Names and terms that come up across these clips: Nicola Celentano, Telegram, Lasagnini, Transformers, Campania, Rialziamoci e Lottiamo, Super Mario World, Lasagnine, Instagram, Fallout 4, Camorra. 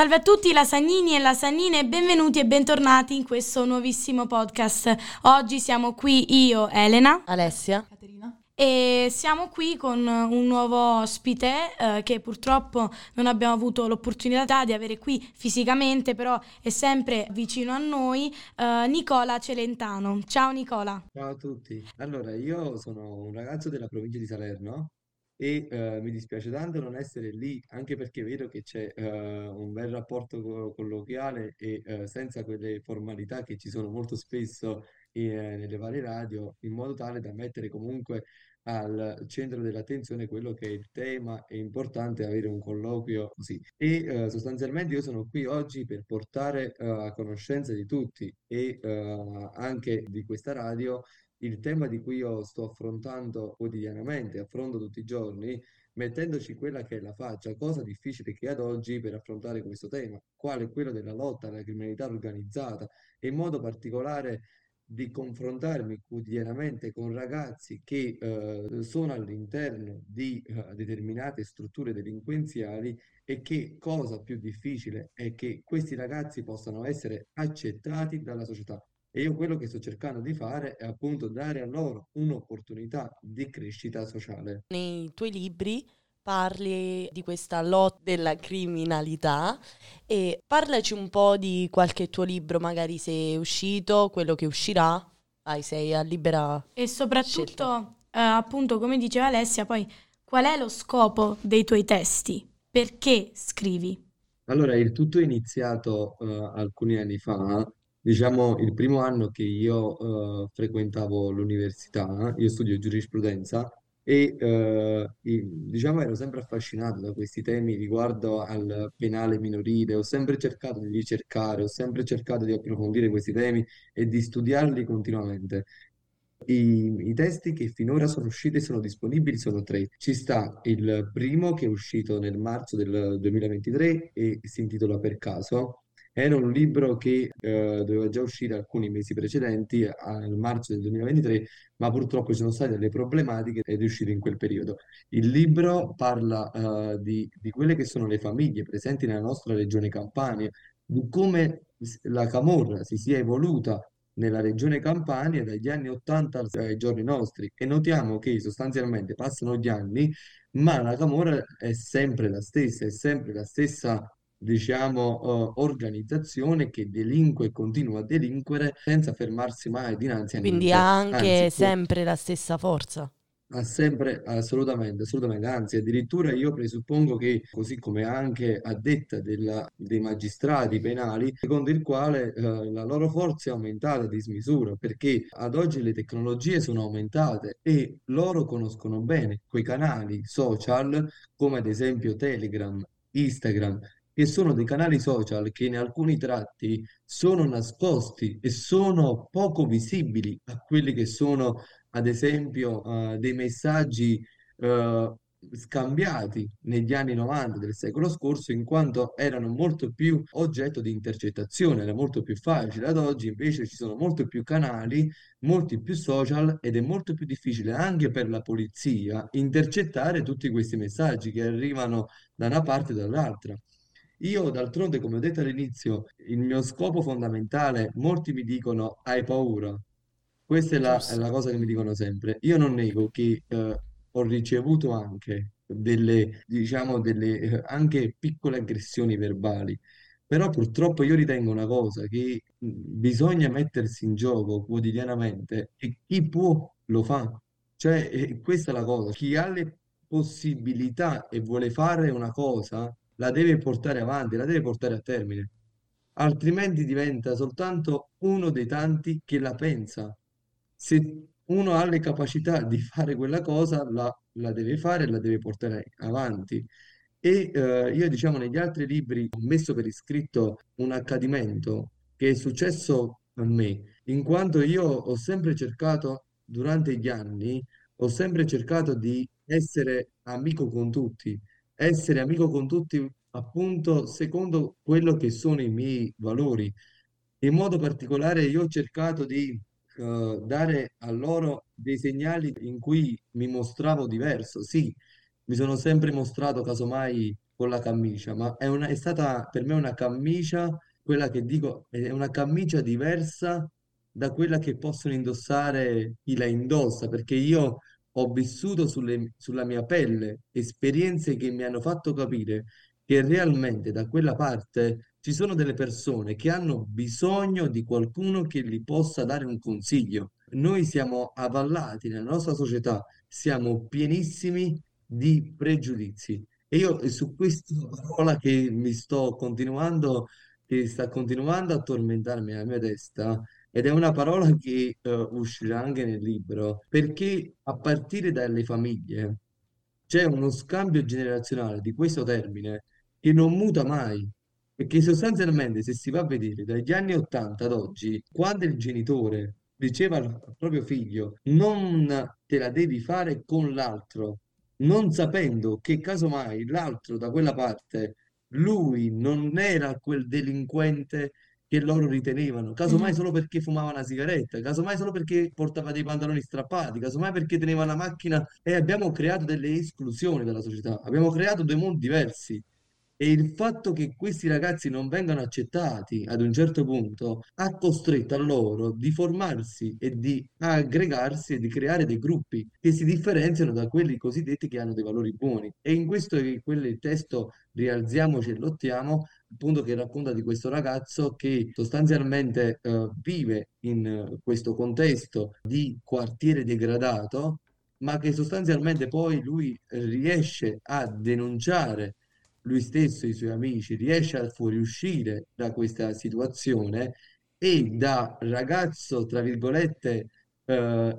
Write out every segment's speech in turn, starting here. Salve a tutti Lasagnini e Lasagnine, benvenuti e bentornati in questo nuovissimo podcast. Oggi siamo qui io, Elena, Alessia, Caterina. E siamo qui con un nuovo ospite che purtroppo non abbiamo avuto l'opportunità di avere qui fisicamente, però è sempre vicino a noi, Nicola Celentano. Ciao Nicola. Ciao a tutti. Allora, io sono un ragazzo della provincia di Salerno e mi dispiace tanto non essere lì, anche perché vedo che c'è un bel rapporto colloquiale e senza quelle formalità che ci sono molto spesso nelle varie radio, in modo tale da mettere comunque al centro dell'attenzione quello che è il tema. È importante avere un colloquio così e sostanzialmente io sono qui oggi per portare a conoscenza di tutti e anche di questa radio il tema di cui io sto affrontando quotidianamente, affronto tutti i giorni, mettendoci quella che è la faccia, cosa difficile che ad oggi per affrontare questo tema, quale è quello della lotta alla criminalità organizzata, e in modo particolare di confrontarmi quotidianamente con ragazzi che sono all'interno di determinate strutture delinquenziali, e che cosa più difficile è che questi ragazzi possano essere accettati dalla società. E io quello che sto cercando di fare è appunto dare a loro un'opportunità di crescita sociale. Nei tuoi libri parli di questa lotta della criminalità e parlaci un po' di qualche tuo libro, magari se è uscito, quello che uscirà, sei a libera scelta. E soprattutto, appunto, come diceva Alessia, poi qual è lo scopo dei tuoi testi? Perché scrivi? Allora, il tutto è iniziato alcuni anni fa, diciamo il primo anno che io frequentavo l'università. Io studio giurisprudenza e diciamo ero sempre affascinato da questi temi riguardo al penale minorile. Ho sempre cercato di approfondire questi temi e di studiarli continuamente. I testi che finora sono usciti e sono disponibili sono tre. Ci sta il primo che è uscito nel marzo del 2023 e si intitola Per caso. Era un libro che doveva già uscire alcuni mesi precedenti, al marzo del 2023, ma purtroppo ci sono state delle problematiche ed è uscito in quel periodo. Il libro parla di quelle che sono le famiglie presenti nella nostra regione Campania, di come la Camorra si sia evoluta nella regione Campania dagli anni 80 ai giorni nostri, e notiamo che sostanzialmente passano gli anni, ma la Camorra è sempre la stessa, diciamo, organizzazione che delinque e continua a delinquere senza fermarsi mai dinanzi a niente. Quindi ha anche sempre la stessa forza. Ha sempre, assolutamente, anzi addirittura io presuppongo che, così come anche a detta dei magistrati penali, secondo il quale la loro forza è aumentata di smisura, perché ad oggi le tecnologie sono aumentate e loro conoscono bene quei canali social come ad esempio Telegram, Instagram, che sono dei canali social che in alcuni tratti sono nascosti e sono poco visibili a quelli che sono, ad esempio, dei messaggi scambiati negli anni 90 del secolo scorso, in quanto erano molto più oggetto di intercettazione, era molto più facile. Ad oggi invece ci sono molto più canali, molti più social, ed è molto più difficile anche per la polizia intercettare tutti questi messaggi che arrivano da una parte e dall'altra. Io d'altronde, come ho detto all'inizio, il mio scopo fondamentale, molti mi dicono hai paura, questa è la cosa che mi dicono sempre. Io non nego che ho ricevuto anche delle anche piccole aggressioni verbali, però purtroppo io ritengo una cosa, che bisogna mettersi in gioco quotidianamente e chi può lo fa, cioè questa è la cosa, chi ha le possibilità e vuole fare una cosa la deve portare avanti, la deve portare a termine, altrimenti diventa soltanto uno dei tanti che la pensa. Se uno ha le capacità di fare quella cosa, la deve fare, la deve portare avanti. E io, diciamo, negli altri libri ho messo per iscritto un accadimento che è successo a me, in quanto io ho sempre cercato, durante gli anni, di essere amico con tutti, appunto secondo quello che sono i miei valori. In modo particolare io ho cercato di dare a loro dei segnali in cui mi mostravo diverso. Sì, mi sono sempre mostrato casomai con la camicia, ma è stata per me una camicia, quella che dico, è una camicia diversa da quella che possono indossare chi la indossa, perché io ho vissuto sulla mia pelle esperienze che mi hanno fatto capire che realmente da quella parte ci sono delle persone che hanno bisogno di qualcuno che gli possa dare un consiglio. Noi siamo avallati nella nostra società, siamo pienissimi di pregiudizi. E io su questa parola che sta continuando a tormentarmi nella mia testa, ed è una parola che uscirà anche nel libro, perché a partire dalle famiglie c'è uno scambio generazionale di questo termine che non muta mai, perché sostanzialmente, se si va a vedere dagli anni 80 ad oggi, quando il genitore diceva al proprio figlio non te la devi fare con l'altro, non sapendo che casomai l'altro da quella parte lui non era quel delinquente che loro ritenevano, casomai solo perché fumava una sigaretta, casomai solo perché portava dei pantaloni strappati, casomai perché teneva la macchina, e abbiamo creato delle esclusioni dalla società, abbiamo creato due mondi diversi, e il fatto che questi ragazzi non vengano accettati ad un certo punto ha costretto a loro di formarsi e di aggregarsi e di creare dei gruppi che si differenziano da quelli cosiddetti che hanno dei valori buoni. E in questo è quel testo Rialziamoci e Lottiamo, appunto, che racconta di questo ragazzo che sostanzialmente vive in questo contesto di quartiere degradato, ma che sostanzialmente poi lui riesce a denunciare lui stesso, i suoi amici, riesce a fuoriuscire da questa situazione, e da ragazzo, tra virgolette,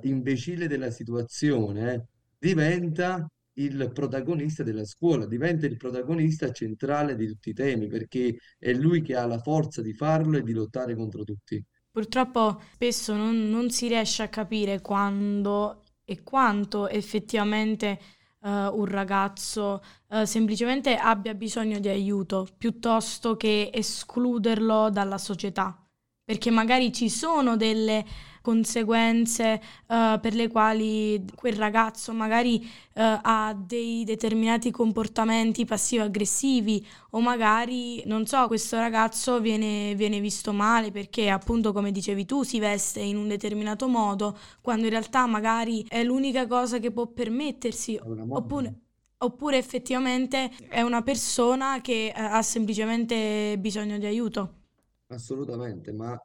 imbecille della situazione, diventa il protagonista della scuola, diventa il protagonista centrale di tutti i temi, perché è lui che ha la forza di farlo e di lottare contro tutti. Purtroppo spesso non si riesce a capire quando e quanto effettivamente un ragazzo semplicemente abbia bisogno di aiuto, piuttosto che escluderlo dalla società, perché magari ci sono delle conseguenze per le quali quel ragazzo magari ha dei determinati comportamenti passivo-aggressivi, o magari, non so, questo ragazzo viene visto male perché, appunto, come dicevi tu, si veste in un determinato modo quando in realtà magari è l'unica cosa che può permettersi, oppure effettivamente è una persona che ha semplicemente bisogno di aiuto. Assolutamente, ma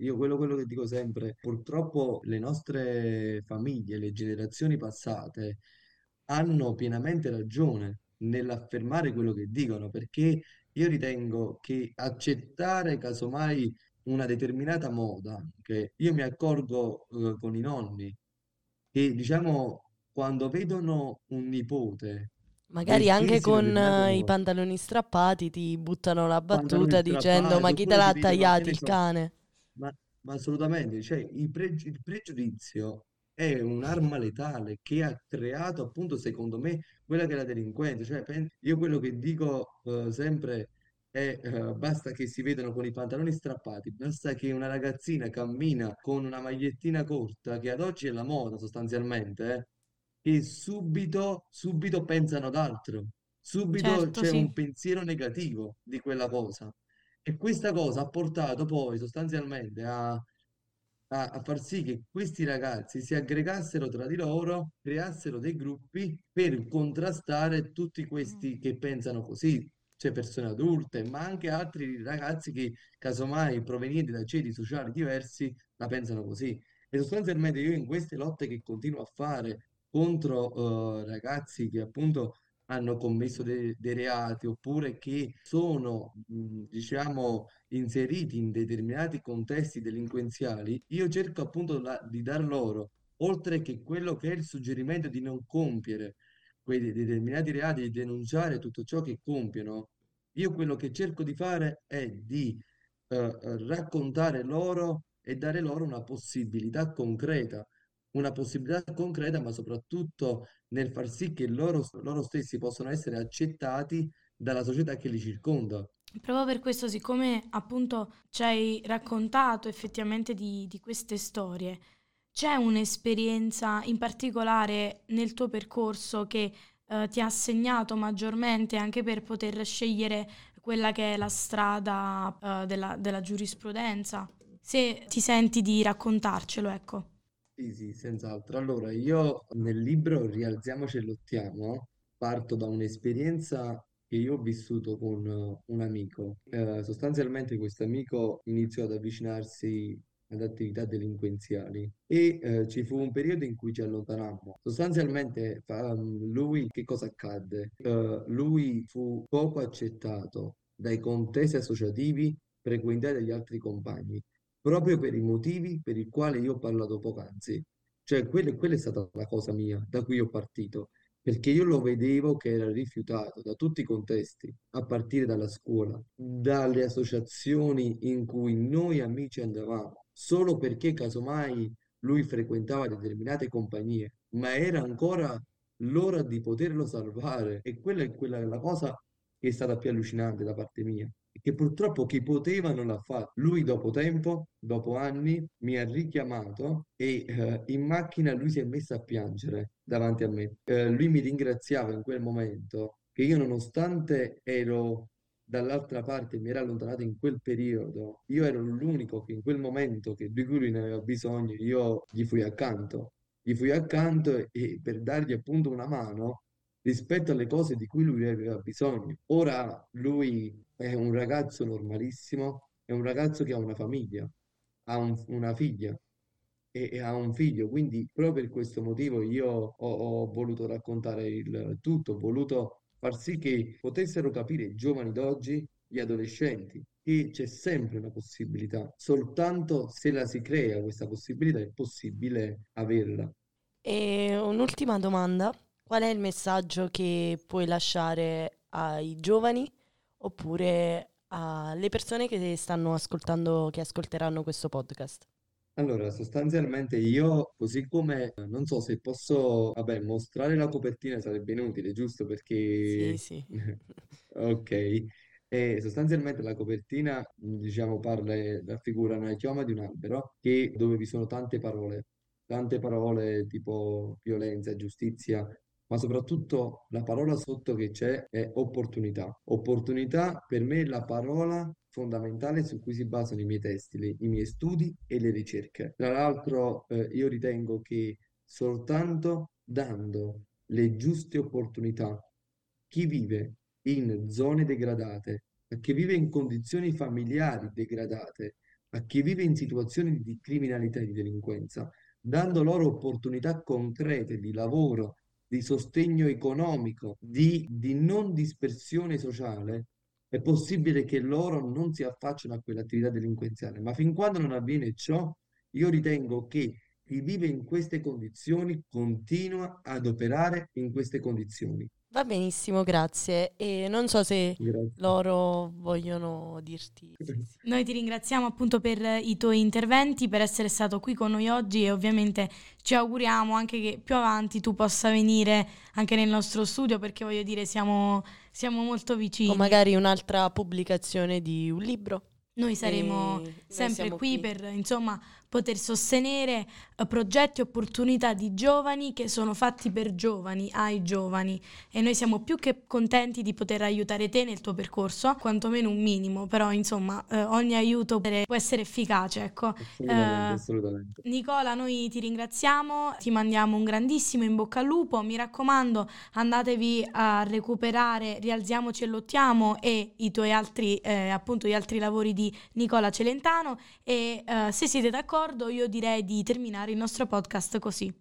io quello che dico sempre, purtroppo le nostre famiglie, le generazioni passate hanno pienamente ragione nell'affermare quello che dicono, perché io ritengo che accettare casomai una determinata moda, che io mi accorgo con i nonni, che diciamo quando vedono un nipote magari anche con i pantaloni strappati ti buttano la battuta dicendo ma chi te l'ha tagliato il cane? Ma assolutamente, cioè, il pregiudizio è un'arma letale che ha creato, appunto, secondo me, quella che è la delinquenza. Cioè, io quello che dico sempre è basta che si vedano con i pantaloni strappati, basta che una ragazzina cammina con una magliettina corta, che ad oggi è la moda sostanzialmente, che subito pensano ad altro, subito certo, c'è un pensiero negativo di quella cosa, e questa cosa ha portato poi sostanzialmente a far sì che questi ragazzi si aggregassero tra di loro, creassero dei gruppi per contrastare tutti questi che pensano così, cioè persone adulte, ma anche altri ragazzi che casomai provenienti da ceti sociali diversi la pensano così. E sostanzialmente io in queste lotte che continuo a fare contro ragazzi che appunto hanno commesso dei reati, oppure che sono diciamo inseriti in determinati contesti delinquenziali, io cerco appunto di dar loro, oltre che quello che è il suggerimento di non compiere quei determinati reati, di denunciare tutto ciò che compiono, io quello che cerco di fare è di raccontare loro e dare loro una possibilità concreta, ma soprattutto nel far sì che loro stessi possano essere accettati dalla società che li circonda. Proprio per questo, siccome appunto ci hai raccontato effettivamente di queste storie, c'è un'esperienza in particolare nel tuo percorso che ti ha segnato maggiormente anche per poter scegliere quella che è la strada della giurisprudenza? Se ti senti di raccontarcelo, ecco. Sì, senz'altro. Allora, io nel libro Rialziamoci e Lottiamo parto da un'esperienza che io ho vissuto con un amico. Sostanzialmente questo amico iniziò ad avvicinarsi ad attività delinquenziali e ci fu un periodo in cui ci allontanammo. Sostanzialmente lui, che cosa accadde? Lui fu poco accettato dai contesti associativi frequentati dagli altri compagni, proprio per i motivi per i quali io ho parlato poc'anzi. Cioè, quella è stata la cosa mia, da cui ho partito, perché io lo vedevo che era rifiutato da tutti i contesti, a partire dalla scuola, dalle associazioni in cui noi amici andavamo, solo perché casomai lui frequentava determinate compagnie, ma era ancora l'ora di poterlo salvare. E quella è la cosa che è stata più allucinante da parte mia, e che purtroppo chi poteva non l'ha fatto. Lui dopo anni, mi ha richiamato e in macchina lui si è messo a piangere davanti a me. Lui mi ringraziava in quel momento che io, nonostante ero dall'altra parte, mi era allontanato in quel periodo, io ero l'unico che in quel momento di cui lui ne aveva bisogno, io gli fui accanto e per dargli appunto una mano rispetto alle cose di cui lui aveva bisogno. Ora lui è un ragazzo normalissimo, è un ragazzo che ha una famiglia, ha una figlia e ha un figlio, quindi proprio per questo motivo io ho voluto raccontare il tutto, ho voluto far sì che potessero capire i giovani d'oggi, gli adolescenti, che c'è sempre una possibilità, soltanto se la si crea questa possibilità è possibile averla. E un'ultima domanda, qual è il messaggio che puoi lasciare ai giovani oppure alle persone che stanno ascoltando, che ascolteranno questo podcast? Allora, sostanzialmente io, così come, non so se posso, mostrare la copertina sarebbe inutile, giusto? Perché... Sì. Ok. E sostanzialmente la copertina, raffigura una chioma di un albero dove vi sono tante parole tipo violenza, giustizia, ma soprattutto la parola sotto che c'è è opportunità. Opportunità per me è la parola fondamentale su cui si basano i miei testi, i miei studi e le ricerche. Tra l'altro io ritengo che soltanto dando le giuste opportunità, chi vive in zone degradate, a chi vive in condizioni familiari degradate, a chi vive in situazioni di criminalità e di delinquenza, dando loro opportunità concrete di lavoro, di sostegno economico, di non dispersione sociale, è possibile che loro non si affacciano a quell'attività delinquenziale. Ma fin quando non avviene ciò, io ritengo che chi vive in queste condizioni continua ad operare in queste condizioni. Va benissimo, grazie. E non so se loro vogliono dirti... Sì. Noi ti ringraziamo appunto per i tuoi interventi, per essere stato qui con noi oggi e ovviamente ci auguriamo anche che più avanti tu possa venire anche nel nostro studio, perché voglio dire siamo molto vicini. O magari un'altra pubblicazione di un libro. Noi saremo sempre qui per poter sostenere progetti e opportunità di giovani che sono fatti per giovani, ai giovani. E noi siamo più che contenti di poter aiutare te nel tuo percorso, quantomeno un minimo, però ogni aiuto può essere efficace, ecco. Assolutamente. Nicola, noi ti ringraziamo, ti mandiamo un grandissimo in bocca al lupo, mi raccomando andatevi a recuperare Rialziamoci e Lottiamo e i tuoi altri, appunto, gli altri lavori di Nicola Celentano e se siete d'accordo io direi di terminare il nostro podcast così.